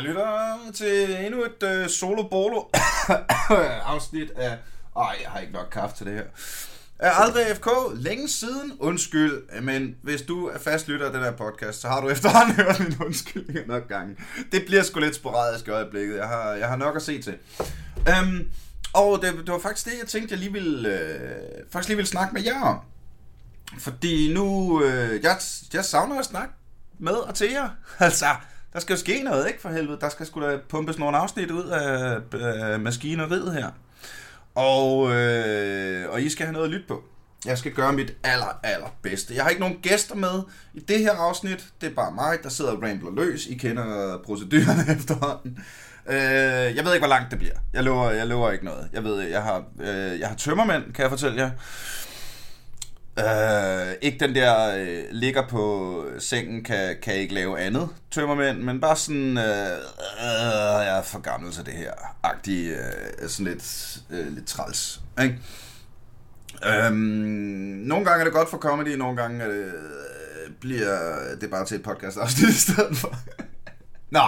Kære lytter til endnu et solo-bolo afsnit af... jeg har ikke nok kaffe til det her. Er aldrig FK længe siden? Undskyld, men hvis du er fast lytter af den her podcast, så har du efterhånden hørt min undskyldning nok gange. Det bliver sgu lidt sporadisk i øjeblikket. Jeg har nok at se til. Og det var faktisk det, jeg tænkte, jeg lige ville snakke med jer om. Fordi nu... Jeg savner at snakke med og til jer. Altså... Der skal jo ske noget, ikke for helvede? Der skal sgu da pumpes nogle afsnit ud af maskineriet her. Og I skal have noget at lytte på. Jeg skal gøre mit allerbedste. Jeg har ikke nogen gæster med i det her afsnit. Det er bare mig, der sidder og rambler løs. I kender procedurerne efterhånden. Jeg ved ikke, hvor langt det bliver. Jeg lover ikke noget. Jeg ved, jeg har tømmermænd, kan jeg fortælle jer. Ikke den der ligger på sengen, kan ikke lave andet tømmermænd, men bare sådan jeg er for gammel til det her agtig, sådan lidt træls, ikke? Nogle gange er det godt for comedy, nogle gange bliver det bare til et podcast afsnit i stedet for. Nå,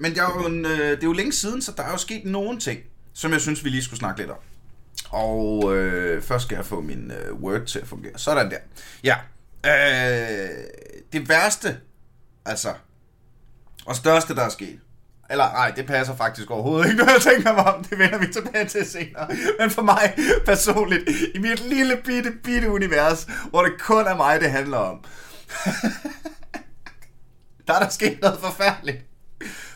men jeg er jo det er jo længe siden, så der er jo sket nogle ting, som jeg synes vi lige skulle snakke lidt om. Og først skal jeg få min Word til at fungere. Sådan der. Ja. Det værste, altså, og største, der er sket. Eller nej, det passer faktisk overhovedet ikke, når jeg tænker mig om. Det vender vi tilbage til senere. Men for mig personligt, i mit lille bitte univers, hvor det kun er mig, det handler om. der er sket noget forfærdeligt.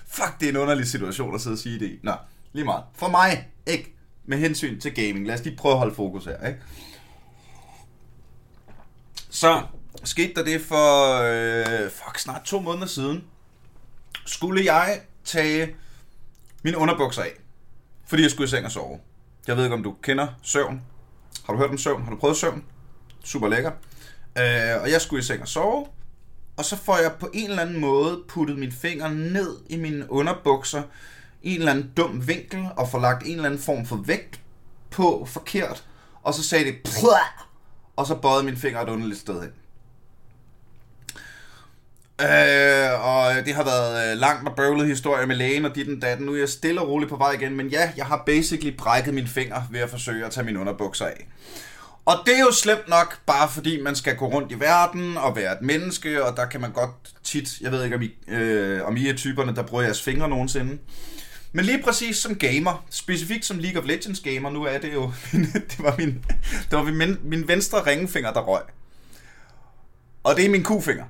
Fuck, det er en underlig situation at sidde og sige det i. Nå, lige meget. For mig, ikke. Med hensyn til gaming. Lad os lige prøve at holde fokus her, ikke? Så skete der det for snart 2 måneder siden. Skulle jeg tage mine underbukser af, fordi jeg skulle i seng og sove. Jeg ved ikke, om du kender søvn. Har du hørt om søvn? Har du prøvet søvn? Super lækker. Og jeg skulle i seng og sove. Og så får jeg på en eller anden måde puttet mine fingre ned i mine underbukser, en eller anden dum vinkel, og får lagt en eller anden form for vægt på forkert, og så sagde det pløh! Og så bøjede mine fingre et underligt sted hen. Og det har været langt og bøvlet historie med lægen og dit og datten. Nu er jeg stille og roligt på vej igen, men ja, jeg har basically brækket mine fingre ved at forsøge at tage mine underbukser af. Og det er jo slemt nok, bare fordi man skal gå rundt i verden og være et menneske, og der kan man godt tit, jeg ved ikke om I er typerne, der bruger jeres fingre nogensinde. Men lige præcis som gamer, specifikt som League of Legends gamer, nu er det jo, det var min venstre ringfinger, der røg. Og det er min kufinger.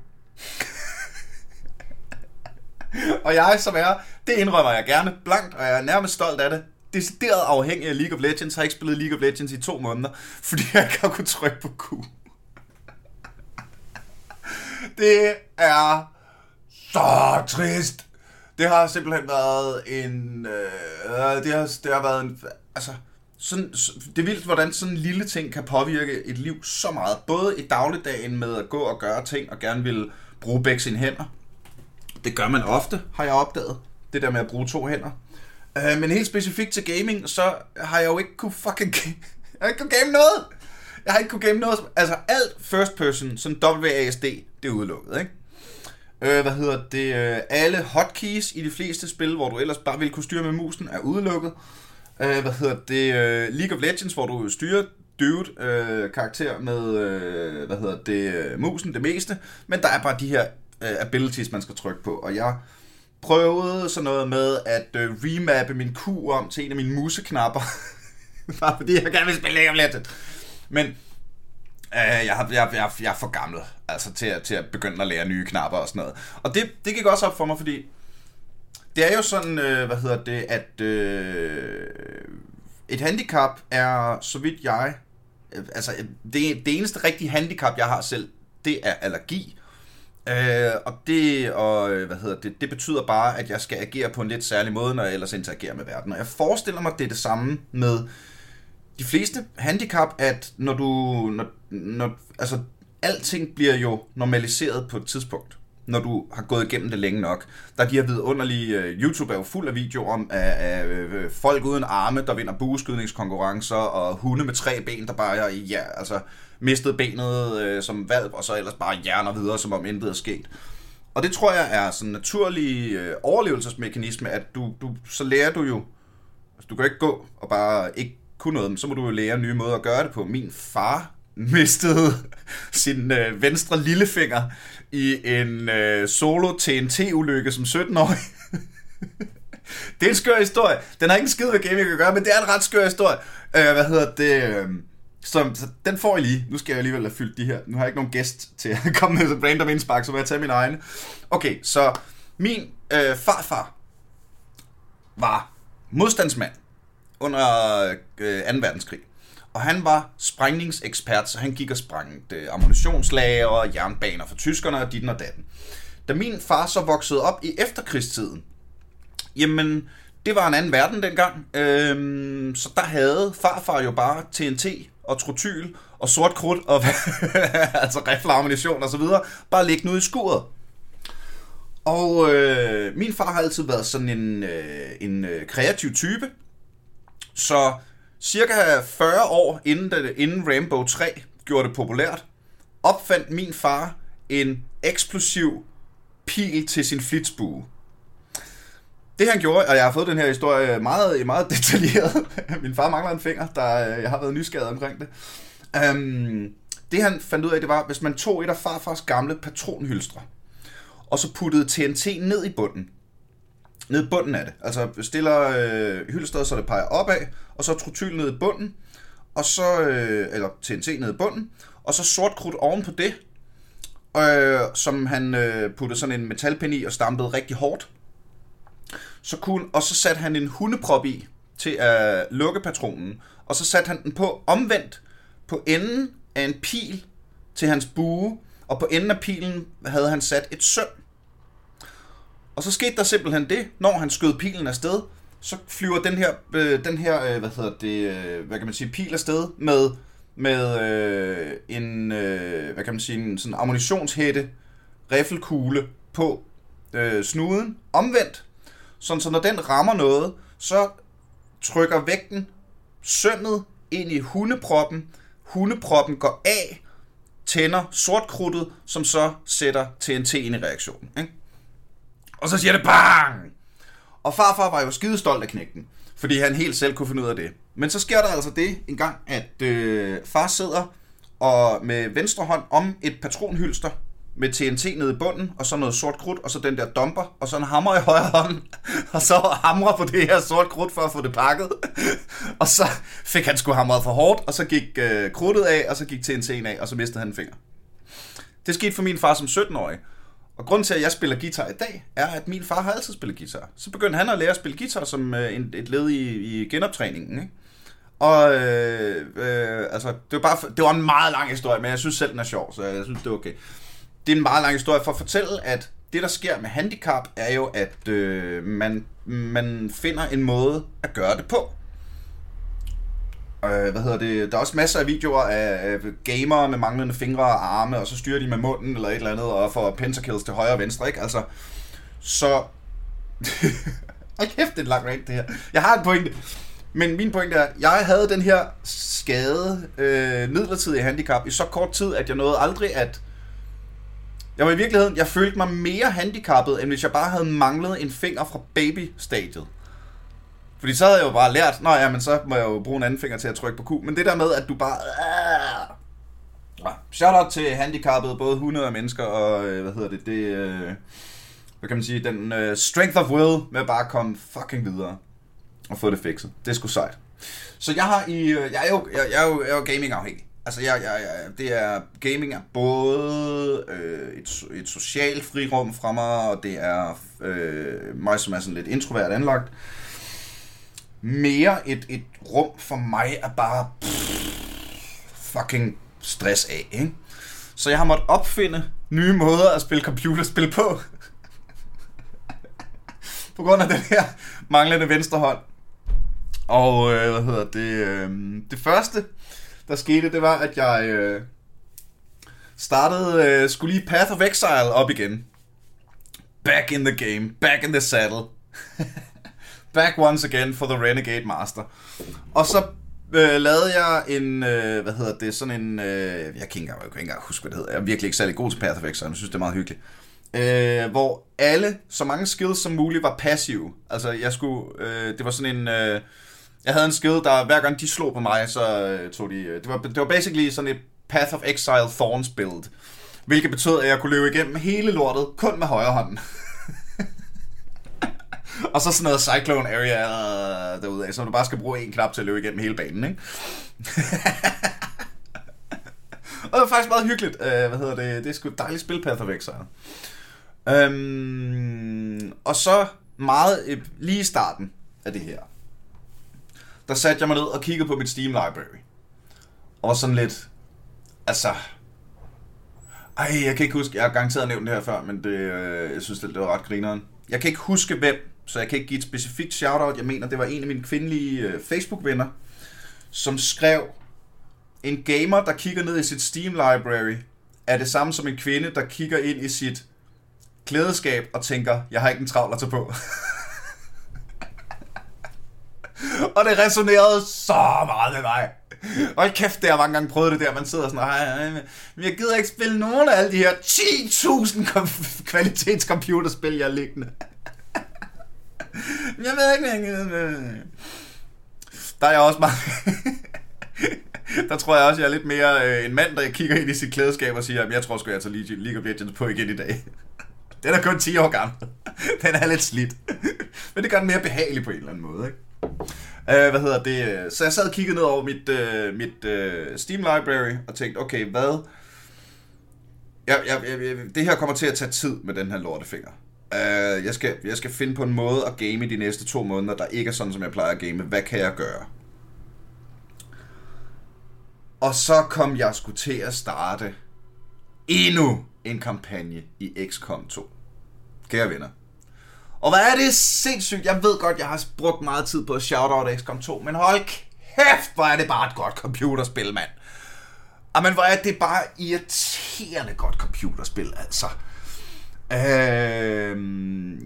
og jeg som er, det indrømmer jeg gerne blankt, og jeg er nærmest stolt af det. Decideret afhængig af League of Legends, har ikke spillet League of Legends i 2 måneder, fordi jeg ikke har kunnet trykke på Q. det er så trist. Det har simpelthen været en... Det har været en... Altså, sådan, det er vildt, hvordan sådan en lille ting kan påvirke et liv så meget. Både i dagligdagen med at gå og gøre ting, og gerne vil bruge begge sine hænder. Det gør man ofte, har jeg opdaget. Det der med at bruge 2 hænder. Men helt specifikt til gaming, så har jeg jo ikke kunne game noget. Jeg har ikke kunne game noget. Altså alt first person, sådan WASD, det er udelukket, ikke? Alle hotkeys i de fleste spil, hvor du ellers bare ville kunne styre med musen, er udelukket. League of Legends, hvor du styrer karakter med, musen det meste. Men der er bare de her abilities, man skal trykke på, og jeg... prøvede sådan noget med at remappe min Q om til en af mine museknapper. Bare fordi jeg gerne vil spille League of Legends. Men jeg er for gammel altså, til at begynde at lære nye knapper og sådan noget. Og det gik også op for mig, fordi det er jo sådan, at et handicap er, så vidt jeg... det eneste rigtige handicap, jeg har selv, det er allergi. Det betyder bare, at jeg skal agere på en lidt særlig måde, når jeg ellers interagerer med verden. Og jeg forestiller mig, det er det samme med de fleste handicap, at når alting bliver jo normaliseret på et tidspunkt, når du har gået igennem det længe nok. Der er de her vidunderlige, YouTube er jo fuld af videoer om af folk uden arme, der vinder bueskydningskonkurrencer, og hunde med 3 ben, der bare er mistede benet som valp, og så ellers bare hjerner videre, som om intet er sket. Og det tror jeg er sådan en naturlig overlevelsesmekanisme, at du så lærer du jo, altså du kan ikke gå og bare ikke kunne noget, men så må du jo lære nye måder at gøre det på. Min far mistede sin venstre lillefinger i en solo TNT-ulykke som 17-årig. Det er en skør historie. Den har ikke en skid med gaming at gøre, men det er en ret skør historie. Så den får I lige. Nu skal jeg alligevel have fyldt de her. Nu har jeg ikke nogen gæst til at komme med et random indspark, så må jeg tage min egen. Okay, så min farfar var modstandsmand under 2. verdenskrig. Og han var sprængningsekspert, så han gik og sprængte ammunitionslagre og jernbaner for tyskerne og ditten og datten. Da min far så voksede op i efterkrigstiden, jamen, det var en anden verden dengang, så der havde farfar jo bare TNT og trotyl og sort krudt og altså rifler, ammunition og så videre, bare liggende ude i skuret. Og min far har altid været sådan en kreativ type, så cirka 40 år inden Rainbow 3 gjorde det populært, opfandt min far en eksplosiv pil til sin flitsbue. Det han gjorde, og jeg har fået den her historie meget, meget detaljeret. Min far mangler en finger, der jeg har været nysgerrig omkring det. Det han fandt ud af, det var, hvis man tog et af farfars gamle patronhylstre, og så puttede TNT ned i bunden. Ned i bunden af det. Altså stiller hylstret, så det peger opad, og så trotyl ned i bunden, og så, eller TNT ned i bunden, og så sort krudt oven på det, som han puttede sådan en metalpind i og stampede rigtig hårdt. Og så satte han en hundeprop i til at lukke patronen, og så satte han den på omvendt på enden af en pil til hans bue, og på enden af pilen havde han sat et søm. Og så skete der simpelthen det, når han skød pilen afsted, så flyver den her pil afsted med en en sådan ammunitionshætte, riffelkugle på snuden omvendt. Så når den rammer noget, så trykker vægten sømmet ind i hundeproppen. Hundeproppen går af, tænder sortkrudtet, som så sætter TNT ind i reaktionen. Ikke? Og så siger det bang! Og farfar var jo skidestolt af knægten, fordi han helt selv kunne finde ud af det. Men så sker der altså det en gang, at far sidder og med venstre hånd om et patronhylster, med TNT nede i bunden, og så noget sort krudt, og så den der dumper, og så en hammer i højre hånd, og så hamrer på det her sort krudt for at få det pakket. Og så fik han sgu hamret for hårdt, og så gik krudtet af, og så gik TNT'en af, og så mistede han en finger. Det skete for min far som 17-årig. Og grunden til, at jeg spiller guitar i dag, er, at min far har altid spillet guitar. Så begyndte han at lære at spille guitar som et led i genoptræningen, ikke? Og det var en meget lang historie, men jeg synes selv, den er sjov, så jeg synes, det er okay. Det er en meget lang historie for at fortælle, at det, der sker med handicap, er jo, at man finder en måde at gøre det på. Der er også masser af videoer af gamere med manglende fingre og arme, og så styrer de med munden eller et eller andet, og får pentakills til højre og venstre, ikke? Altså, så... Hold kæft, det er en lang rant, det her. Jeg har en pointe, men min pointe er, at jeg havde den her skade, midlertidige handicap, i så kort tid, at jeg nåede aldrig at... Jeg var i virkeligheden, jeg følte mig mere handicappet, end hvis jeg bare havde manglet en finger fra baby-stadiet. Fordi så havde jeg jo bare lært, men så må jeg jo bruge en anden finger til at trykke på Q. Men det der med, at du bare... Shout-out til handicappede, både hunde og mennesker, og den strength of will med at bare komme fucking videre og få det fikset. Det er sgu sejt. Så jeg er jo gaming-afhængig. Altså, gaming er både et socialt frirum fra mig, og det er mig, som er sådan lidt introvert anlagt. Mere et rum for mig er bare fucking stress af, ikke? Så jeg har måttet opfinde nye måder at spille computerspil på. På grund af den her manglende venstre hånd. Og det første... der skete, det var, at jeg startede, skulle lige Path of Exile op igen. Back in the game, back in the saddle. Back once again for the Renegade Master. Og så lavede jeg en, sådan en, jeg kan ikke engang huske, hvad det hedder. Jeg er virkelig ikke særlig god til Path of Exile, jeg synes, det er meget hyggeligt. hvor alle, så mange skills som muligt, var passive. Altså, jeg skulle, det var sådan en, jeg havde en skill, der hver gang de slog på mig, så tog de, det var basically sådan et Path of Exile Thorns build, hvilket betød, at jeg kunne løbe igennem hele lortet, kun med højre hånden. Og så sådan noget Cyclone Area derudad, så du bare skal bruge en knap til at løbe igennem hele banen, ikke? Og det var faktisk meget hyggeligt. Det er sgu et dejligt spil, Path of Exile. Og så meget lige i starten af det her, der satte jeg mig ned og kiggede på mit Steam library. Og sådan lidt, altså... Ej, jeg kan ikke huske, jeg har garanteret nævnt det her før, men det, jeg synes, det var ret grineren. Jeg kan ikke huske hvem, så jeg kan ikke give et specifikt shoutout. Jeg mener, det var en af mine kvindelige Facebook-venner, som skrev, en gamer, der kigger ned i sit Steam library, er det samme som en kvinde, der kigger ind i sit klædeskab og tænker, jeg har ikke en travl at tage på. Og det resonerede så meget med mig. Hold kæft, det har mange gange prøvet det der, man sidder sådan, men jeg gider ikke spille nogen af alle de her 10.000 kvalitetscomputerspil, jeg er liggende. Jeg ved ikke, der er jeg også meget... Der tror jeg også, jeg er lidt mere en mand, der kigger ind i sit klædeskab og siger, jeg tror sgu, jeg tager League of Legends på igen i dag. Den er kun 10 år gammel. Den er lidt slidt. Men det gør den mere behagelig på en eller anden måde, ikke? Så jeg sad og kiggede ned over mit Steam library og tænkte, okay, hvad... det her kommer til at tage tid med den her lortefinger. Jeg skal finde på en måde at game i de næste 2 måneder, der ikke er sådan, som jeg plejer at game. Hvad kan jeg gøre? Og så kom jeg sgu til at starte endnu en kampagne i XCOM 2. Kære venner. Og hvad er det sindssygt? Jeg ved godt, jeg har brugt meget tid på at shoutout XCOM 2, men hold kæft, hvor er det bare et godt computerspil, mand. Jamen, hvor er det bare irriterende godt computerspil, altså.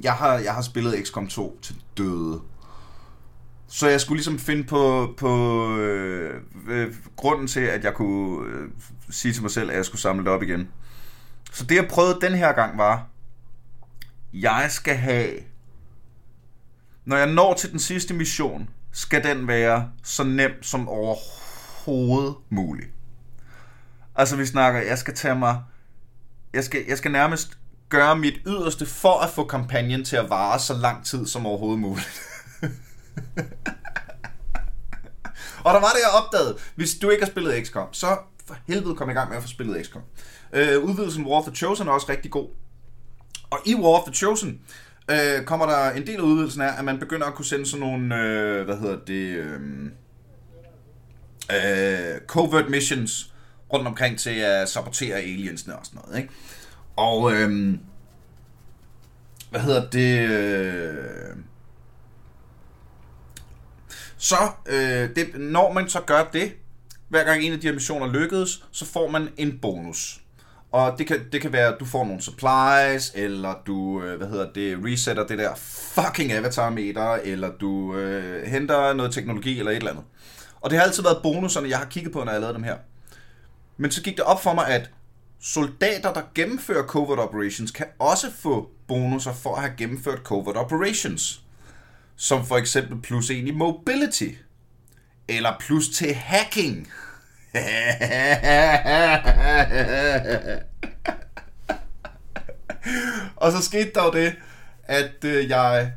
Jeg har spillet XCOM 2 til døde. Så jeg skulle ligesom finde på grunden til, at jeg kunne sige til mig selv, at jeg skulle samle det op igen. Så det, jeg prøvede den her gang, var, jeg skal have... Når jeg når til den sidste mission, skal den være så nem som overhovedet muligt. Altså, vi snakker, jeg skal nærmest gøre mit yderste for at få kampagnen til at vare så lang tid som overhovedet muligt. Og der var det, jeg opdagede. Hvis du ikke har spillet XCOM, så for helvede kom i gang med at få spillet XCOM. Udvidelsen War of the Chosen er også rigtig god. Og i War of the Chosen kommer der en del af udvidelsen af, at man begynder at kunne sende sådan nogle covert missions rundt omkring til at sabotere aliensne og sådan noget, ikke? Og når man så gør det, hver gang en af de her missioner lykkedes, så får man en bonus. Og det kan være, at du får nogle supplies, eller du, resetter det der fucking avatarmeter, eller du henter noget teknologi, eller et eller andet. Og det har altid været bonuserne, jeg har kigget på, når jeg lavede dem her. Men så gik det op for mig, at soldater, der gennemfører covert operations, kan også få bonusser for at have gennemført covert operations. Som for eksempel +1 i mobility, eller plus til hacking. Og så skete der jo det, at jeg,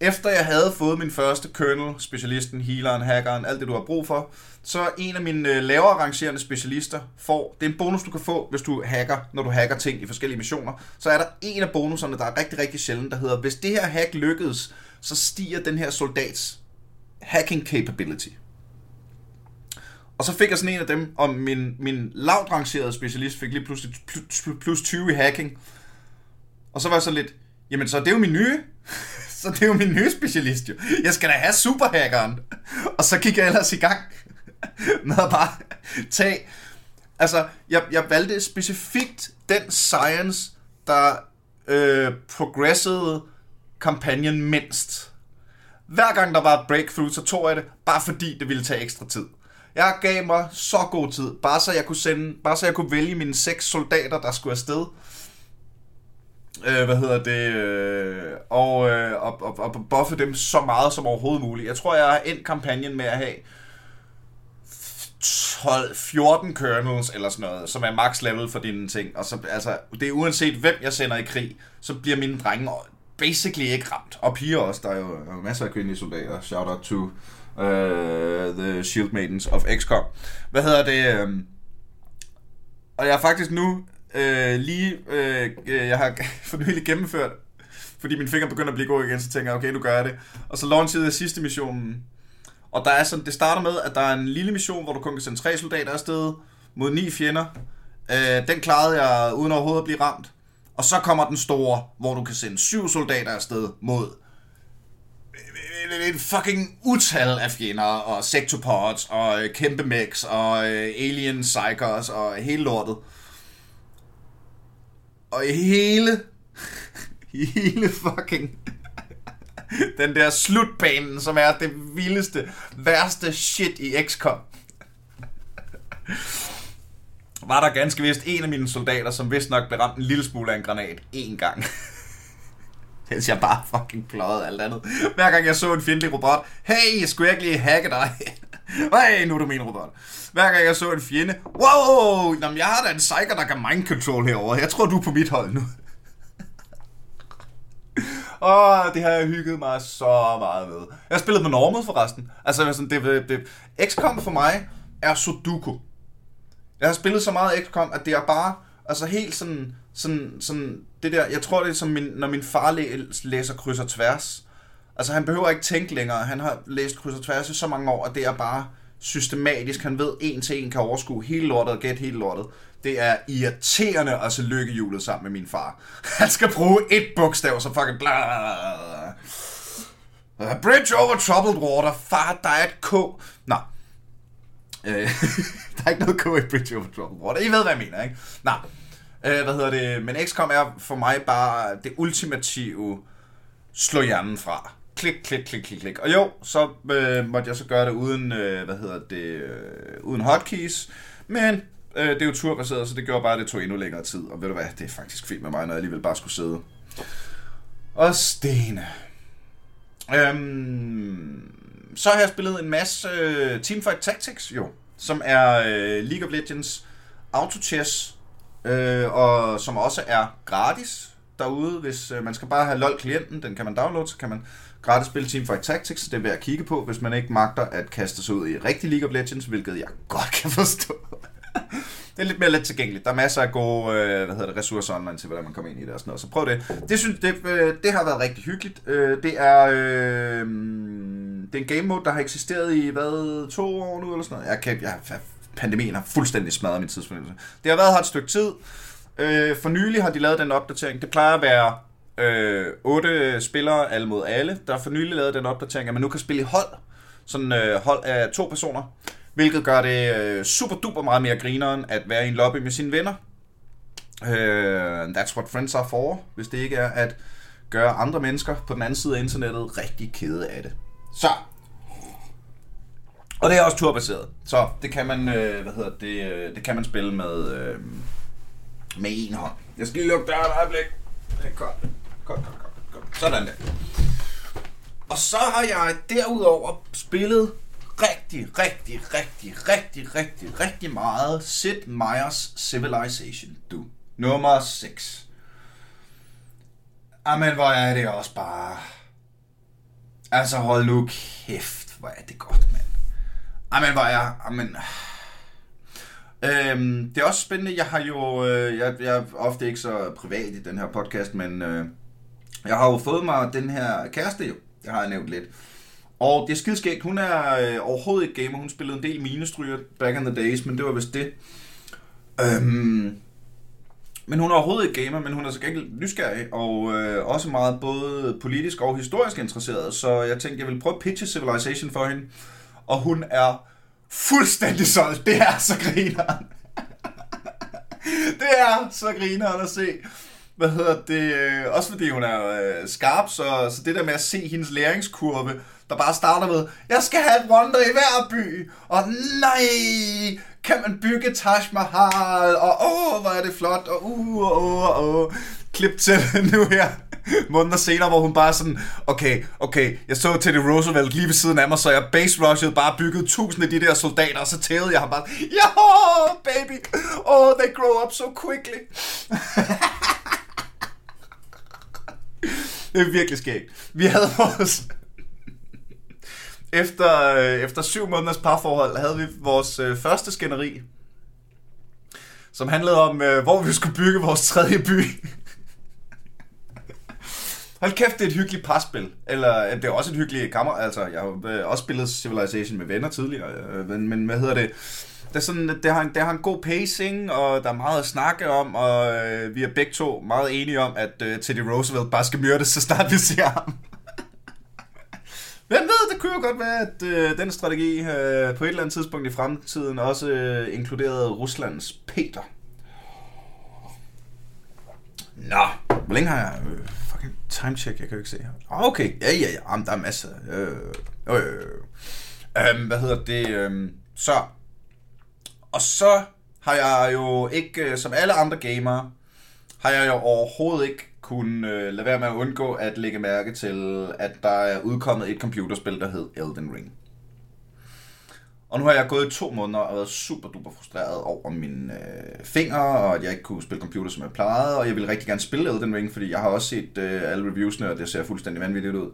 efter jeg havde fået min første colonel, specialisten, healeren, hackeren, alt det du har brug for, så en af mine lavere rangerende specialister får, det er en bonus du kan få, hvis du hacker, når du hacker ting i forskellige missioner, så er der en af bonuserne, der er rigtig, rigtig sjældent, der hedder, hvis det her hack lykkedes, så stiger den her soldats hacking capability. Og så fik jeg sådan en af dem, og min lavt rangerede specialist fik lige pludselig plus 20 i hacking. Og så var jeg så lidt, jamen så er det jo min nye, så det er jo min nye specialist jo. Jeg skal da have superhackeren. Og så gik jeg ellers i gang med at bare tage, altså jeg valgte specifikt den science, der progressede kampagnen mindst. Hver gang der var et breakthrough, så tog jeg det, bare fordi det ville tage ekstra tid. Jeg gav mig så god tid, bare så jeg kunne vælge mine 6 soldater, der skulle afsted. og buffe dem så meget som overhovedet muligt. Jeg tror, jeg har endt kampagnen med at have 12-14 kernels eller sådan noget, som er max level for dine ting. Og så, altså, det er uanset hvem jeg sender i krig, så bliver mine drenge basically ikke ramt. Og piger også, der er jo masser af kvindelige soldater. Shout out to the Shield Maidens of XCOM. Og jeg har faktisk nu jeg har for nylig gennemført, fordi mine fingre begynder at blive gode igen, så tænker jeg, okay, nu gør jeg det. Og så launchede jeg sidste missionen. Og der er sådan, det starter med, at der er en lille mission, hvor du kun kan sende 3 soldater afsted mod 9 fjender. Den klarede jeg uden overhovedet at blive ramt. Og så kommer den store, hvor du kan sende 7 soldater afsted mod en fucking utal af fjender og sectopods og kæmpe mechs og alien psychers og hele lortet. Og hele fucking den der slutbanen, som er det vildeste, værste shit i XCOM, var der ganske vist en af mine soldater, som vist nok blev ramt en lille smule af en granat én gang. Mens jeg bare fucking pløjede alt andet. Hver gang jeg så en fjendtlig robot, hey, skulle jeg ikke lige hacke dig? Hey, nu er du min robot. Hver gang jeg så en fjende, wow, jamen, jeg har da en psyker, der kan mind control herovre. Jeg tror, du er på mit hold nu. Åh, det har jeg hygget mig så meget ved. Jeg spillede på normal forresten. Altså, det XCOM for mig er Sudoku. Jeg har spillet så meget XCOM, at det er bare altså helt sådan det der. Jeg tror, det er som når min far læser kryds og tværs. Altså, han behøver ikke tænke længere. Han har læst kryds og tværs i så mange år, at det er bare systematisk. Han ved, en til en kan overskue hele lortet og gætte hele lortet. Det er irriterende at se lykkehjulet sammen med min far. Han skal bruge et bogstav, så fucking bla. Bridge over troubled water. Far, der er et K. Nå. Der er ikke noget K i Bridge over troubled water. I ved, hvad jeg mener, ikke? Nå. Men XCOM er for mig bare det ultimative slå hjernen fra. Klik. Og jo, så måtte jeg så gøre det uden, uden hotkeys. Men det er jo turbaseret, så det gjorde bare, at det tog endnu længere tid. Og ved du hvad, det er faktisk fint med mig, når jeg alligevel bare skulle sidde. Og Stene. Så har jeg spillet en masse Teamfight Tactics, jo. Som er League of Legends Auto-chess. Og som også er gratis derude, hvis man skal bare have LOL-klienten, den kan man downloade, så kan man gratis spille Teamfight Tactics, det er værd at kigge på, hvis man ikke magter at kaste sig ud i rigtig League of Legends, hvilket jeg godt kan forstå. Det er lidt mere let tilgængeligt. Der er masser af gode ressourcer online til, hvordan man kommer ind i det og sådan noget. Så prøv det. Det har været rigtig hyggeligt. Det er en game mode, der har eksisteret i, 2 år nu eller sådan noget. Pandemien har fuldstændig smadret min tidsfornemmelse. Det har været her et stykke tid. For nylig har de lavet den opdatering. Det plejer at være 8 spillere alle mod alle. Der er for nylig lavet den opdatering, at man nu kan spille i hold. Sådan hold af 2 personer. Hvilket gør det super duper meget mere grineren at være i en lobby med sine venner. That's what friends are for. Hvis det ikke er at gøre andre mennesker på den anden side af internettet rigtig kede af det. Så. Og det er også turbaseret. Så det kan man, det kan man spille med med en hånd. Jeg skal lige lukke der et øjeblik. Godt. Sådan der. Og så har jeg derudover spillet rigtig meget Sid Meier's Civilization, du. Nummer 6. Amen, hvor er det også bare... Altså, hold nu kæft, hvor er det godt, mand. Amen, hvor er... Amen... det er også spændende. Jeg har jo... jeg er ofte ikke så privat i den her podcast, men jeg har jo fået mig den her kæreste, jo. Det har jeg nævnt lidt. Og det er skidskægt. Hun er overhovedet ikke gamer. Hun spillede en del minestryger back in the days, men det var vist det. Men hun er overhovedet ikke gamer, men hun er så gengæld nysgerrig, og også meget både politisk og historisk interesseret. Så jeg tænkte, jeg ville prøve at pitche Civilization for hende. Og hun er fuldstændig solgt. Det er så grineren. Det er så grineren at se. Også fordi hun er skarp, så det der med at se hendes læringskurve, der bare starter med, jeg skal have et wonder i hver by, og nej, kan man bygge Taj Mahal, og åh, hvor er det flot, og klip til nu her, måneder senere, hvor hun bare sådan, okay, jeg så Teddy Roosevelt lige ved siden af mig, så jeg base-rushede, bare byggede 1000 af de der soldater, og så tævede jeg ham bare, yo, baby, oh, they grow up so quickly. Det er virkelig skægt. Vi havde vores... Efter 7 måneders parforhold havde vi vores første skænderi, som handlede om, hvor vi skulle bygge vores 3. by. Hold kæft, det er et hyggeligt parspil. Eller det er også et hyggeligt kammer. Altså, jeg har også spillet Civilization med venner tidligere, men hvad hedder det? Det er sådan, det har en god pacing, og der er meget at snakke om, og vi er begge to meget enige om, at Teddy Roosevelt bare skal myrdes, så snart vi ser ham. Men ved, det kunne jo godt være, at den strategi på et eller andet tidspunkt i fremtiden også inkluderede Ruslands Peter. Nå, hvor længe har jeg... fucking timecheck, jeg kan jo ikke se her. Okay, ja, jamen, der er masser. Hvad hedder det? Og så har jeg jo ikke, som alle andre gamere, har jeg jo overhovedet ikke kunne lade være med at undgå at lægge mærke til, at der er udkommet et computerspil, der hed Elden Ring. Og nu har jeg gået i 2 måneder og været super duper frustreret over mine fingre, og at jeg ikke kunne spille computer, som jeg plejede, og jeg ville rigtig gerne spille Elden Ring, fordi jeg har også set alle reviewsene, og det ser fuldstændig vanvittigt ud.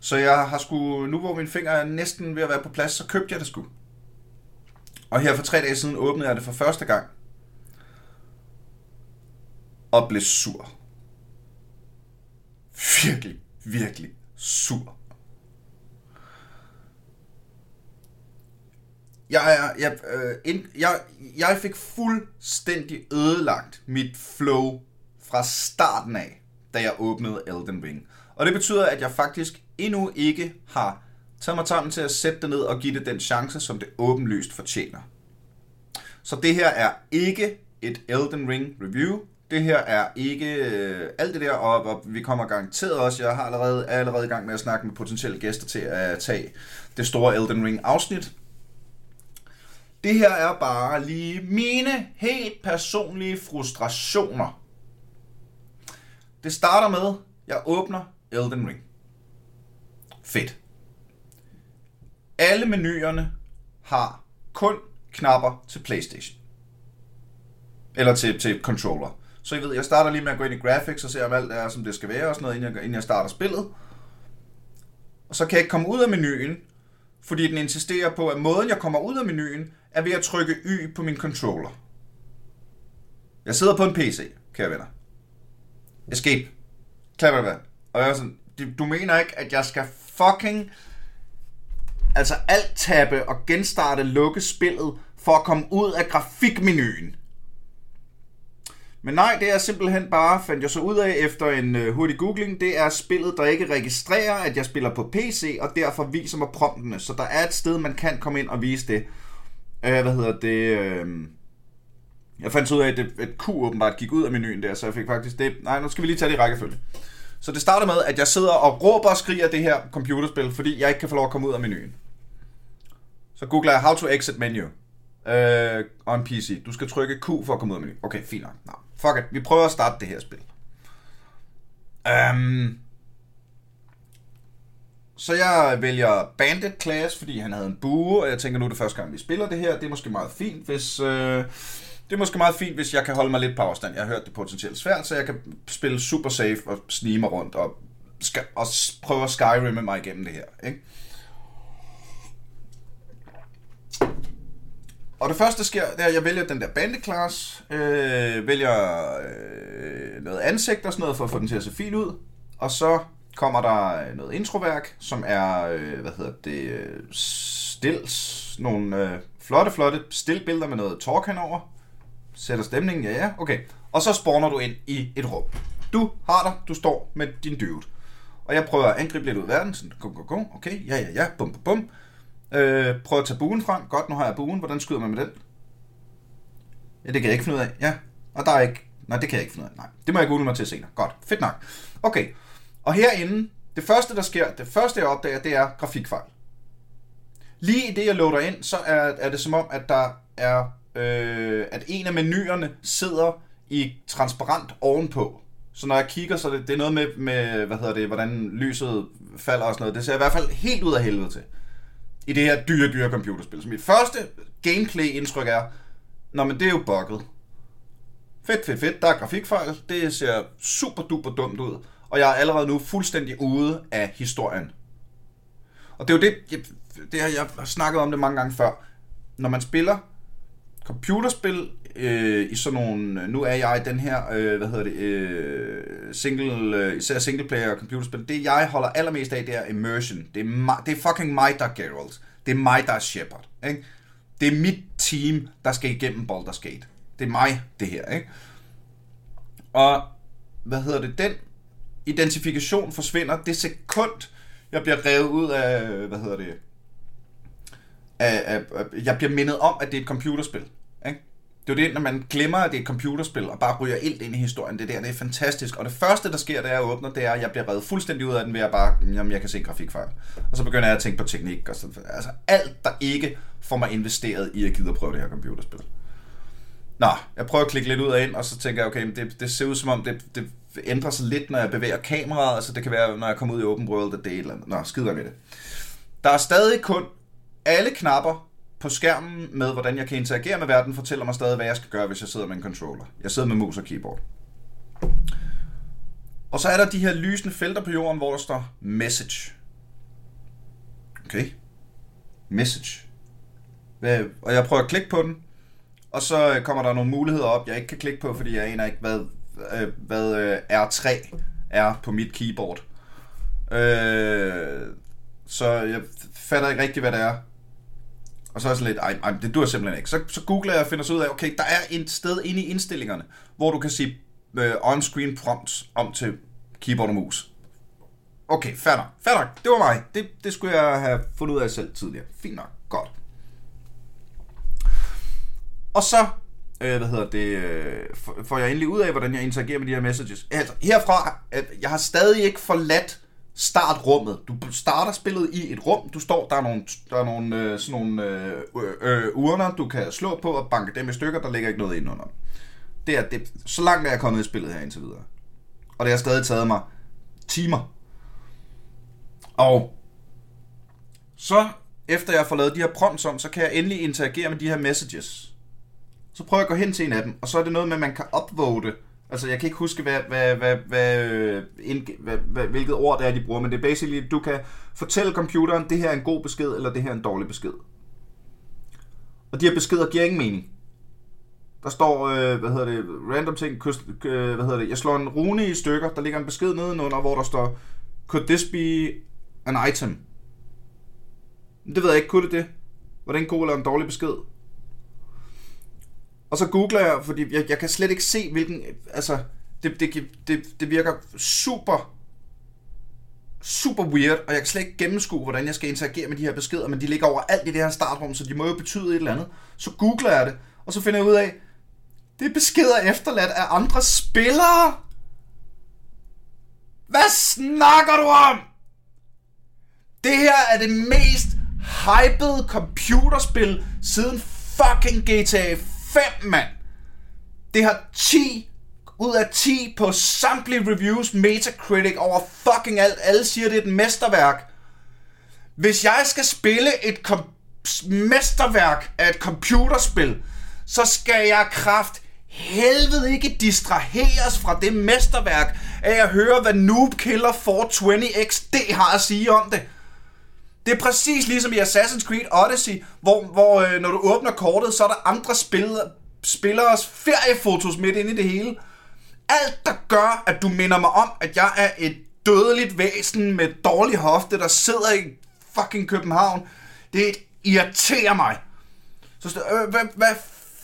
Så jeg har sgu, nu hvor mine fingre er næsten ved at være på plads, så købte jeg det sgu. Og her for 3 dage siden åbnede jeg det for første gang, og blev sur. Virkelig, virkelig sur. Jeg fik fuldstændig ødelagt mit flow fra starten af, da jeg åbnede Elden Ring. Og det betyder, at jeg faktisk endnu ikke har taget mig sammen til at sætte det ned og give det den chance, som det åbenlyst fortjener. Så det her er ikke et Elden Ring review. Det her er ikke alt det der, og vi kommer garanteret også. Jeg har allerede i gang med at snakke med potentielle gæster til at tage det store Elden Ring-afsnit. Det her er bare lige mine helt personlige frustrationer. Det starter med, at jeg åbner Elden Ring. Fedt. Alle menuerne har kun knapper til PlayStation. Eller til controller. Så I ved, jeg starter lige med at gå ind i graphics og se, om alt er, som det skal være og sådan noget, inden jeg starter spillet. Og så kan jeg ikke komme ud af menuen, fordi den insisterer på, at måden jeg kommer ud af menuen, er ved at trykke Y på min controller. Jeg sidder på en PC, kære venner. Escape. Klapper. Og jeg er sådan, du mener ikke, at jeg skal fucking... Altså alt-tappe og genstarte lukke spillet for at komme ud af grafikmenuen. Men nej, det er simpelthen bare, fandt jeg så ud af efter en hurtig googling, det er spillet, der ikke registrerer, at jeg spiller på PC, og derfor viser mig promptene. Så der er et sted, man kan komme ind og vise det. Jeg fandt ud af, at et Q åbenbart gik ud af menuen der, så jeg fik faktisk det. Nej, nu skal vi lige tage det i rækkefølge. Så det starter med, at jeg sidder og råber og skriger det her computerspil, fordi jeg ikke kan få lov at komme ud af menuen. Så googler jeg, how to exit menu. On PC. Du skal trykke Q for at komme ud af menuen. Okay, fint nok. No, fuck it. Vi prøver at starte det her spil. Så jeg vælger Bandit Class, fordi han havde en bue, og jeg tænker, nu er det første gang, vi spiller det her. Det er måske meget fint, hvis... Det er måske meget fint, hvis jeg kan holde mig lidt på afstand. Jeg har hørt det potentielt svært, så jeg kan spille super safe og snige mig rundt og prøve at skyrimme mig igennem det her. Ikke? Og det første, der sker, det er, at jeg vælger den der bandeklasse, vælger noget ansigt og sådan noget for at få den til at se fint ud, og så kommer der noget introværk, som er, stills, nogle flotte stillbilleder med noget talk henover. Sætter stemningen, ja, okay. Og så spawner du ind i et rum. Du har dig, du står med din dude. Og jeg prøver at angribe lidt ud af verden, sådan, go, okay, ja, bum. Prøv at tage buen frem. Godt, nu har jeg buen. Hvordan skyder man med den? Ja, det kan jeg ikke finde ud af. Ja, og der er ikke... Nej, det kan jeg ikke finde ud af. Nej, det må jeg google mig til senere. Godt, fedt nok. Okay, og herinde, det første jeg opdager, det er grafikfejl. Lige i det, jeg loader ind, så er det som om, at der er... at en af menuerne sidder i transparent ovenpå. Så når jeg kigger, så det er noget med hvordan lyset falder og sådan noget. Det ser i hvert fald helt ud af helvede til i det her dyre computerspil. Så mit første gameplay-indtryk er, nå, men det er jo bugget. Fedt, der er grafikfejl. Det ser super duper dumt ud. Og jeg er allerede nu fuldstændig ude af historien. Og det er jo det jeg har snakket om det mange gange før. Når man spiller computerspil i sådan nogle... Nu er jeg i den her, især singleplayer computerspil. Det, jeg holder allermest af, det er immersion. Det er fucking mig, der er Geralt. Det er mig, der er Shepard. Ikke? Det er mit team, der skal igennem Baldur's Gate. Det er mig, det her, ikke? Og, den identifikation forsvinder det sekund, jeg bliver revet ud af, jeg bliver mindet om, at det er et computerspil, ikke? Det er jo det, når man glemmer, at det er et computerspil, og bare ryger ild ind i historien. Det er fantastisk. Og det første, der sker, da jeg åbner, det er, at jeg bliver revet fuldstændig ud af den, ved at bare, jamen, jeg kan se grafikfejl. Og så begynder jeg at tænke på teknik, og så, altså alt, der ikke får mig investeret i at gide at prøve det her computerspil. Nå, jeg prøver at klikke lidt ud af ind, og så tænker jeg, okay, det ser ud som om, det ændrer sig lidt, når jeg bevæger kameraet, altså det kan være, når jeg kommer ud i open world, at det er et eller andet. Nå, skider med det. Der er stadig kun alle knapper på skærmen med, hvordan jeg kan interagere med verden, fortæller mig stadig, hvad jeg skal gøre, hvis jeg sidder med en controller. Jeg sidder med mus og keyboard. Og så er der de her lysende felter på jorden, hvor der står message. Okay. Message. Og jeg prøver at klikke på den. Og så kommer der nogle muligheder op, jeg ikke kan klikke på, fordi jeg aner ikke, hvad R3 er på mit keyboard. Så jeg fatter ikke rigtigt, hvad det er. Og så er jeg sådan lidt, ej, det dur simpelthen ikke. Så googler jeg og finder så ud af, okay, der er et sted inde i indstillingerne, hvor du kan sige on-screen prompts om til keyboard og mus. Okay, fair nok. Det var mig. Det skulle jeg have fundet ud af selv tidligere. Fint nok, godt. Og så får jeg endelig ud af, hvordan jeg interagerer med de her messages. Altså, herfra, jeg har stadig ikke forladt startrummet. Du starter spillet i et rum. Du står, der er nogle sådan nogle urner, du kan slå på og banke dem i stykker. Der ligger ikke noget indenunder. Det er det. Så langt er jeg kommet i spillet her indtil videre. Og det har stadig taget mig timer. Og så, efter jeg får lavet de her prompts om, så kan jeg endelig interagere med de her messages. Så prøver jeg at gå hen til en af dem, og så er det noget med, at man kan upvote. Altså, jeg kan ikke huske, hvilket ord det er, de bruger, men det er basically, at du kan fortælle computeren, det her er en god besked, eller det her er en dårlig besked. Og de her beskeder giver ingen mening. Der står, random ting, jeg slår en rune i stykker, der ligger en besked nedenunder, hvor der står, could this be an item? Det ved jeg ikke, kunne det? Var det en god eller en dårlig besked? Og så googler jeg, fordi jeg kan slet ikke se, hvilken... Altså, det virker super weird, og jeg kan slet ikke gennemskue, hvordan jeg skal interagere med de her beskeder, men de ligger overalt i det her startrum, så de må jo betyde et eller andet. Så googler jeg det, og så finder jeg ud af, det er beskeder efterladt af andre spillere! Hvad snakker du om? Det her er det mest hypede computerspil siden fucking GTA 5, mand! Det har 10 ud af 10 på samtlige reviews, Metacritic over fucking alt. Alle siger, det er et mesterværk. Hvis jeg skal spille et mesterværk af et computerspil, så skal jeg helvede ikke distraheres fra det mesterværk af at høre, hvad Noobkiller 420XD har at sige om det. Det er præcis ligesom i Assassin's Creed Odyssey, hvor når du åbner kortet, så er der andre spilleres feriefotos midt inde i det hele. Alt, der gør, at du minder mig om, at jeg er et dødeligt væsen med dårlig hofte, der sidder i fucking København, det irriterer mig. Så hvad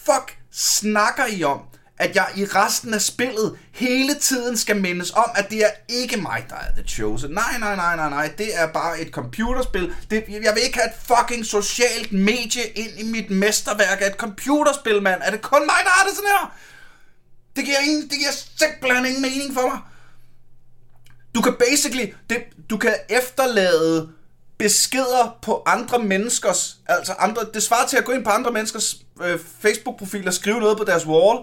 fuck snakker I om, at jeg i resten af spillet hele tiden skal mindes om, at det er ikke mig, der er The Chosen. Nej, det er bare et computerspil. Jeg vil ikke have et fucking socialt medie ind i mit mesterværk af et computerspil, mand. Er det kun mig, der har det sådan her? Det giver simpelthen ingen mening for mig. Du kan efterlade beskeder på andre menneskers, det svarer til at gå ind på andre menneskers Facebook-profil og skrive noget på deres wall,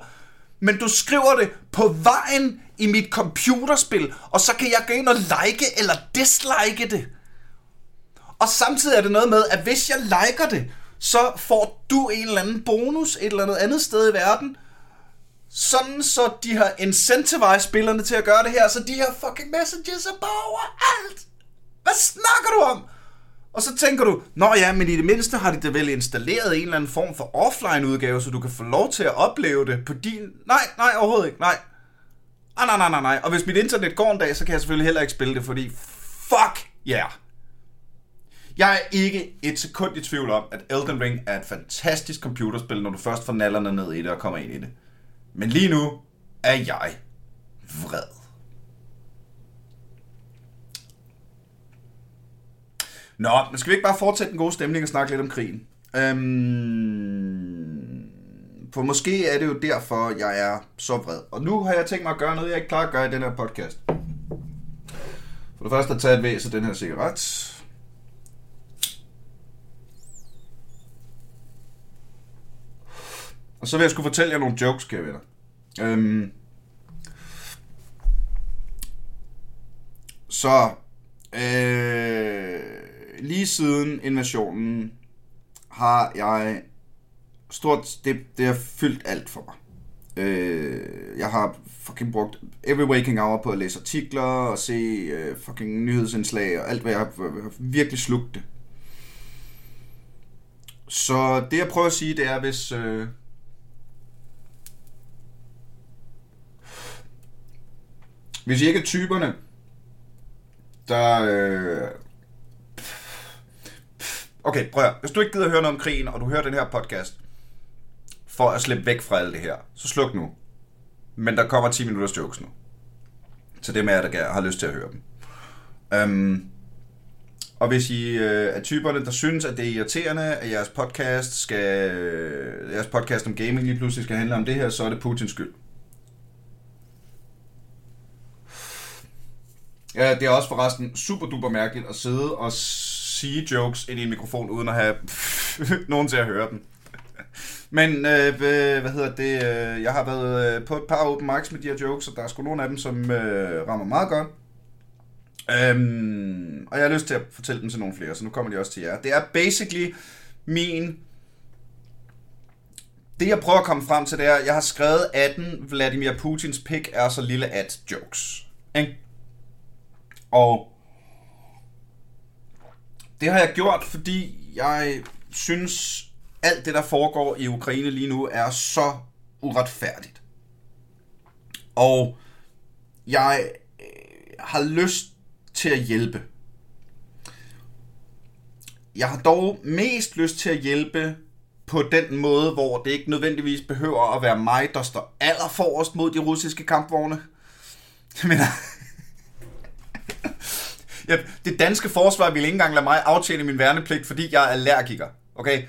men du skriver det på vejen i mit computerspil, og så kan jeg gå ind og like eller dislike det. Og samtidig er det noget med, at hvis jeg liker det, så får du en eller anden bonus et eller andet andet sted i verden, sådan så de har incentivized spillerne til at gøre det her, så de her fucking messages er bare overalt. Hvad snakker du om? Og så tænker du, nå ja, men i det mindste har de da vel installeret en eller anden form for offline-udgave, så du kan få lov til at opleve det på din... Nej, overhovedet ikke, nej. Og hvis mit internet går en dag, så kan jeg selvfølgelig heller ikke spille det, fordi fuck yeah. Jeg er ikke et sekund i tvivl om, at Elden Ring er et fantastisk computerspil, når du først får nallerne ned i det og kommer ind i det. Men lige nu er jeg vred. Nå, men skal vi ikke bare fortsætte den gode stemning og snakke lidt om krigen? For måske er det jo derfor, jeg er så vred. Og nu har jeg tænkt mig at gøre noget, jeg ikke klarer at gøre i den her podcast. For det første at tage et væs af den her cigaret. Og så vil jeg skulle fortælle jer nogle jokes, kære venner. Lige siden invasionen har jeg stort... Det har fyldt alt for mig. Jeg har fucking brugt every waking hour på at læse artikler og se fucking nyhedsindslag og alt, hvad jeg har virkelig slugt det. Så det, jeg prøver at sige, det er, hvis... Hvis I ikke er typerne, der... Okay, prøv at høre. Hvis du ikke gider at høre noget om krigen, og du hører den her podcast, for at slippe væk fra alt det her, så sluk nu. Men der kommer 10 minutters jokes nu. Så det med jer, der har lyst til at høre dem. Og hvis I er typerne, der synes, at det er irriterende, at jeres podcast om gaming lige pludselig skal handle om det her, så er det Putins skyld. Ja, det er også forresten super duper mærkeligt at sidde og sige jokes ind i en mikrofon, uden at have nogen til at høre dem. Men, jeg har været på et par open mics med de her jokes, og der er sgu nogle af dem, som rammer meget godt. Og jeg har lyst til at fortælle dem til nogle flere, så nu kommer de også til jer. Det er basically min... Det, jeg prøver at komme frem til, det er, at jeg har skrevet 18 Vladimir Putins pik er så lille at jokes. Ikke? Og det har jeg gjort, fordi jeg synes, alt det, der foregår i Ukraine lige nu, er så uretfærdigt. Og jeg har lyst til at hjælpe. Jeg har dog mest lyst til at hjælpe på den måde, hvor det ikke nødvendigvis behøver at være mig, der står allerforrest mod de russiske kampvogne. Jeg mener... Ja, det danske forsvar ville ikke engang lade mig aftjene min værnepligt, fordi jeg er allergiker. Okay?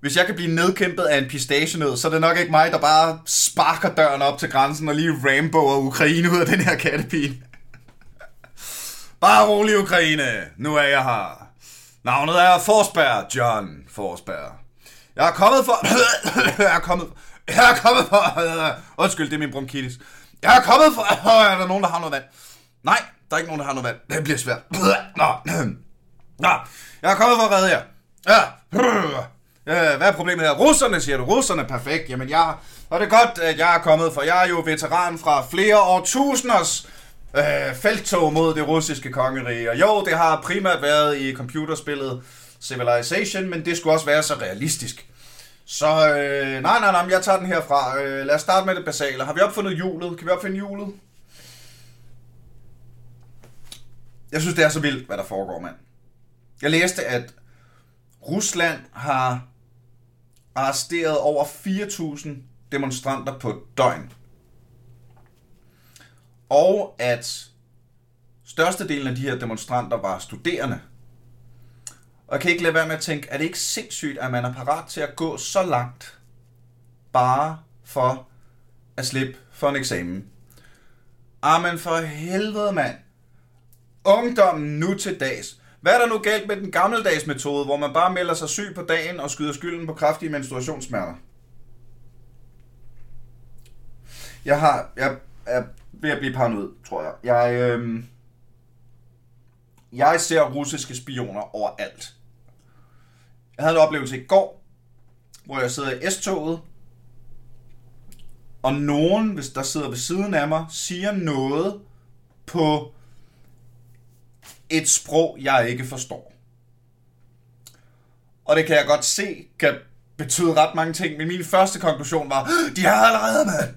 Hvis jeg kan blive nedkæmpet af en pistagenød, så er det nok ikke mig, der bare sparker døren op til grænsen og lige Ramboer Ukraine ud af den her kattepine. Bare rolig, Ukraine. Nu er jeg her. Navnet er Forsberg. John Forsberg. Jeg er kommet for... Undskyld, det er min bronkitis. Jeg er kommet for... Er der nogen, der har noget vand? Nej. Der er ikke nogen, der har noget vand. Det bliver svært. Nå. Jeg er kommet for at redde jer. Ja. Hvad er problemet her? Russerne, siger du. Russerne, perfekt. Jamen, og det er godt, at jeg er kommet, for jeg er jo veteran fra flere årtusinders felttog mod det russiske kongerige. Og jo, det har primært været i computerspillet Civilization, men det skulle også være så realistisk. Så nej, jeg tager den herfra. Lad os starte med det basale. Har vi opfundet hjulet? Kan vi opfinde hjulet? Jeg synes, det er så vildt, hvad der foregår, mand. Jeg læste, at Rusland har arresteret over 4.000 demonstranter på et døgn. Og at størstedelen af de her demonstranter var studerende. Og jeg kan ikke lade være med at tænke, er det ikke sindssygt, at man er parat til at gå så langt, bare for at slippe for en eksamen? Amen, for helvede, mand. Ungdommen nu til dags. Hvad er der nu galt med den gammeldags metode, hvor man bare melder sig syg på dagen og skyder skylden på kraftige menstruationssmerter? Jeg er ved at blive paranoid, tror jeg. Jeg ser russiske spioner overalt. Jeg havde en oplevelse i går, hvor jeg sidder i S-toget, og nogen, hvis der sidder ved siden af mig, siger noget på et sprog, jeg ikke forstår. Og det kan jeg godt se, kan betyde ret mange ting, men min første konklusion var, de har allerede, mand!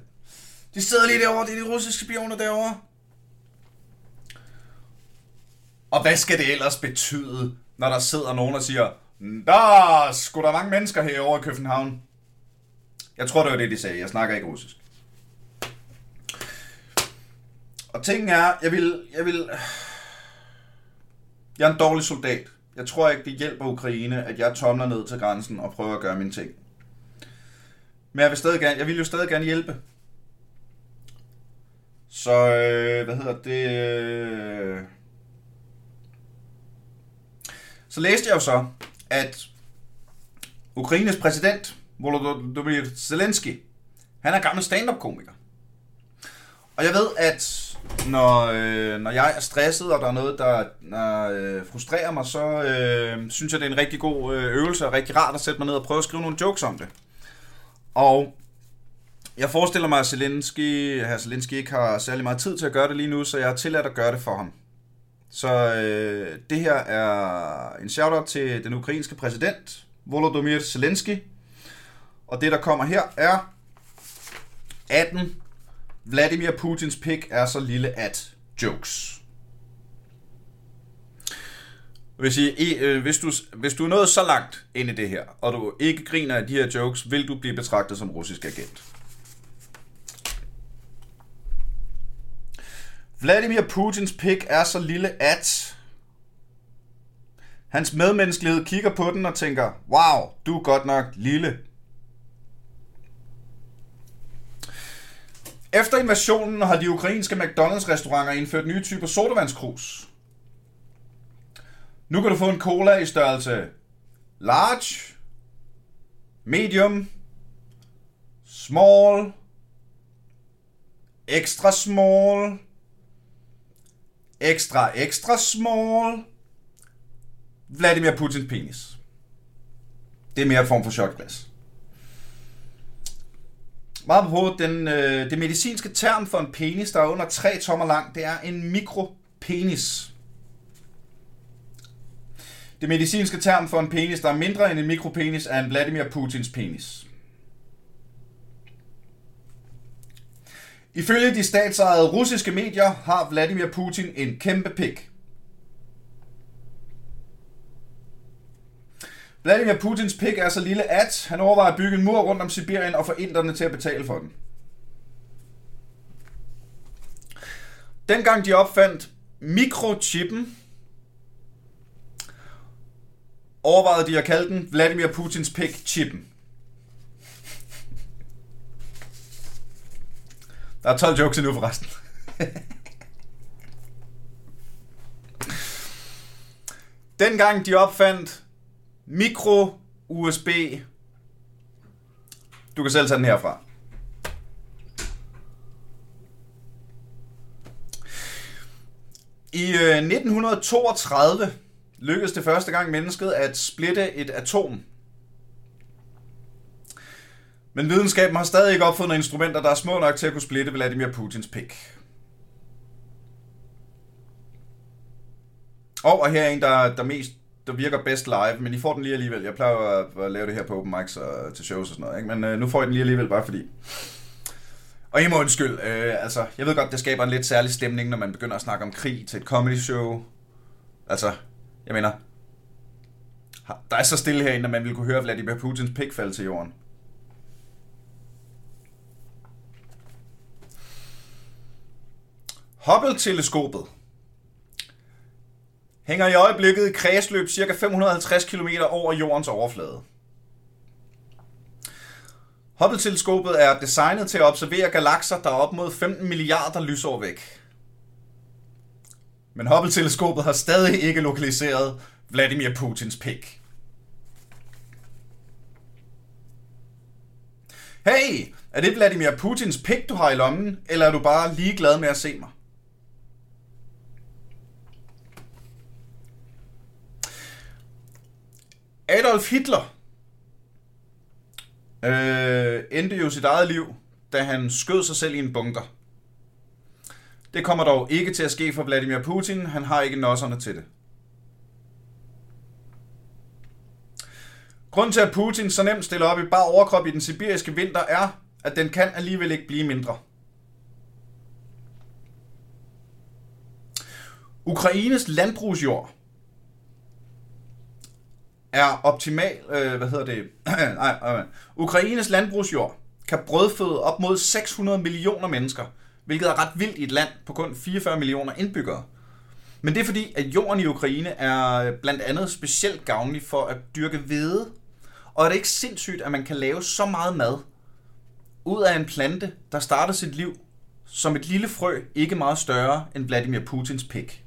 De sidder lige derovre, det er de russiske spioner derovre. Og hvad skal det ellers betyde, når der sidder nogen og siger, der er sgu der mange mennesker herovre i København. Jeg tror, det var det, de sagde. Jeg snakker ikke russisk. Og tingen er, jeg er en dårlig soldat. Jeg tror ikke, det hjælper Ukraine, at jeg tomler ned til grænsen og prøver at gøre mine ting. Men jeg vil jo stadig gerne hjælpe. Så, så læste jeg jo så, at Ukraines præsident, Volodymyr Zelensky, han er gammel stand-up-komiker. Og jeg ved, at når jeg er stresset, og der er noget, der frustrerer mig, så synes jeg, det er en rigtig god øvelse, og rigtig rart at sætte mig ned og prøve at skrive nogle jokes om det. Og jeg forestiller mig, at Zelensky ikke har særlig meget tid til at gøre det lige nu, så jeg har tilladt at gøre det for ham. Så det her er en shout-out til den ukrainske præsident, Volodymyr Zelensky. Og det, der kommer her, er 18. Vladimir Putins pik er så lille at jokes. Hvis du er nået så langt ind i det her, og du ikke griner af de her jokes, vil du blive betragtet som russisk agent. Vladimir Putins pik er så lille at... Hans medmenneskelighed kigger på den og tænker, wow, du er godt nok lille. Efter invasionen har de ukrainske McDonald's-restauranter indført nye typer sodavandskrus. Nu kan du få en cola i størrelse large, medium, small, extra small, extra extra small, Vladimir Putins penis. Det er mere en form for chokplads. Meget på hovedet, det medicinske term for en penis, der er under 3 tommer lang, det er en mikropenis. Det medicinske term for en penis, der er mindre end en mikropenis, er en Vladimir Putins penis. Ifølge de statsejede russiske medier har Vladimir Putin en kæmpe pik. Vladimir Putins pik er så lille, at han overvejer at bygge en mur rundt om Sibirien og få inderne til at betale for den. Dengang de opfandt mikrochippen, overvejede de at kalde den Vladimir Putins pik-chippen. Der er 12 jokes endnu forresten. Dengang de opfandt mikro-USB. Du kan selv tage den herfra. I 1932 lykkedes det første gang mennesket at splitte et atom. Men videnskaben har stadig ikke opfundet instrumenter, der er små nok til at kunne splitte Vladimir Putins pik. Og her er en, der virker bedst live, men I får den lige alligevel. Jeg plejer at lave det her på open mics og til shows og sådan noget, ikke? Men nu får I den lige alligevel, bare fordi. Og I må undskylde, jeg ved godt, det skaber en lidt særlig stemning, når man begynder at snakke om krig til et comedy show. Altså, jeg mener, der er så stille herinde, at man ville kunne høre Vladimir Putins pik falde til jorden. Hubble-teleskopet hænger i øjeblikket i kredsløb ca. 550 km over jordens overflade. Hubble-teleskopet er designet til at observere galakser, der er op mod 15 milliarder lysår væk. Men Hubble-teleskopet har stadig ikke lokaliseret Vladimir Putins pik. Hey, Er det Vladimir Putins pik, du har i lommen, eller er du bare ligeglad med at se mig? Adolf Hitler endte jo sit eget liv, da han skød sig selv i en bunker. Det kommer dog ikke til at ske for Vladimir Putin. Han har ikke nosserne til det. Grunden til, at Putin så nemt stiller op i bar overkrop i den sibiriske vinter, er, at den kan alligevel ikke blive mindre. Ukraines landbrugsjord er optimal... Ukraines landbrugsjord kan brødføde op mod 600 millioner mennesker, hvilket er ret vildt i et land på kun 44 millioner indbyggere. Men det er fordi, at jorden i Ukraine er blandt andet specielt gavnlig for at dyrke hvede. Og er det ikke sindssygt, at man kan lave så meget mad ud af en plante, der starter sit liv som et lille frø, ikke meget større end Vladimir Putins pik.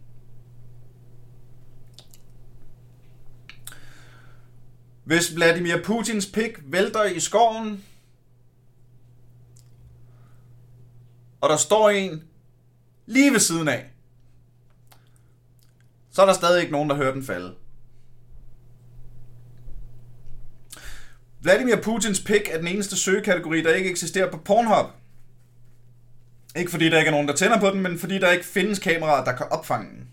Hvis Vladimir Putins pik vælter i skoven, og der står en lige ved siden af, så er der stadig ikke nogen, der hører den falde. Vladimir Putins pik er den eneste søgekategori, der ikke eksisterer på Pornhub. Ikke fordi der ikke er nogen, der tænder på den, men fordi der ikke findes kameraer, der kan opfange den.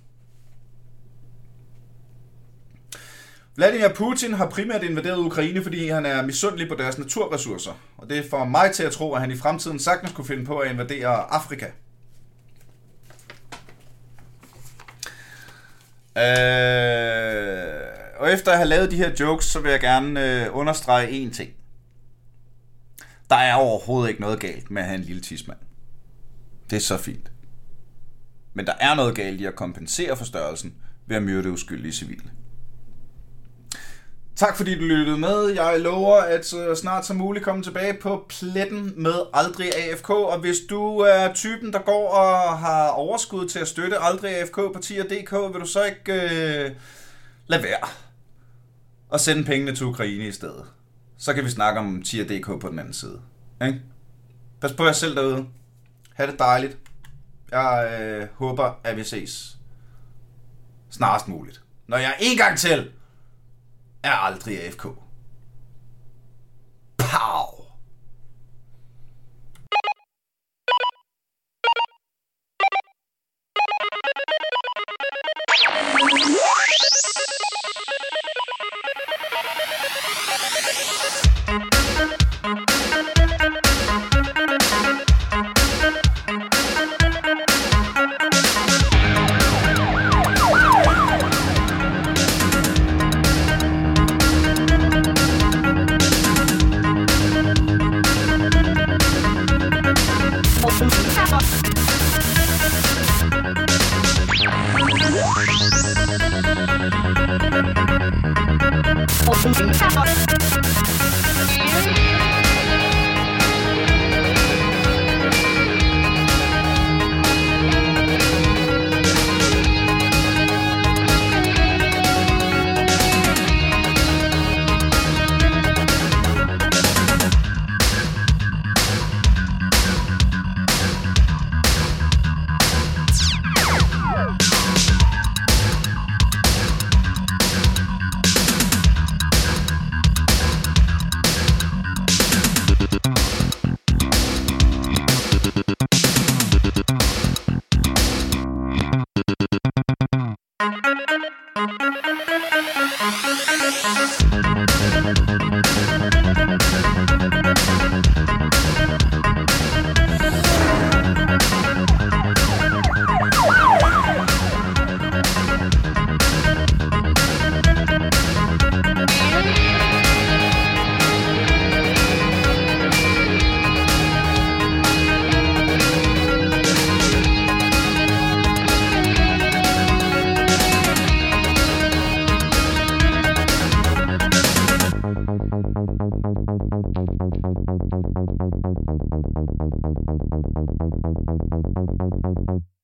Vladimir Putin har primært invaderet Ukraine, fordi han er misundelig på deres naturressourcer. Og det får mig til at tro, at han i fremtiden sagtens kunne finde på at invadere Afrika. Og efter at have lavet de her jokes, så vil jeg gerne understrege en ting. Der er overhovedet ikke noget galt med at have en lille tidsmand. Det er så fint. Men der er noget galt i at kompensere for størrelsen ved at myrde uskyldige civile. Tak fordi du lyttede med. Jeg lover at snart som muligt komme tilbage på pletten med Aldrig AFK. Og hvis du er typen, der går og har overskud til at støtte Aldrig AFK på tier.dk, vil du så ikke lade være og sende pengene til Ukraine i stedet. Så kan vi snakke om tier.dk på den anden side. Ikke? Pas på jer selv derude. Ha' det dejligt. Jeg håber, at vi ses snarest muligt. Når jeg en gang til er Aldrig AFK. Pow!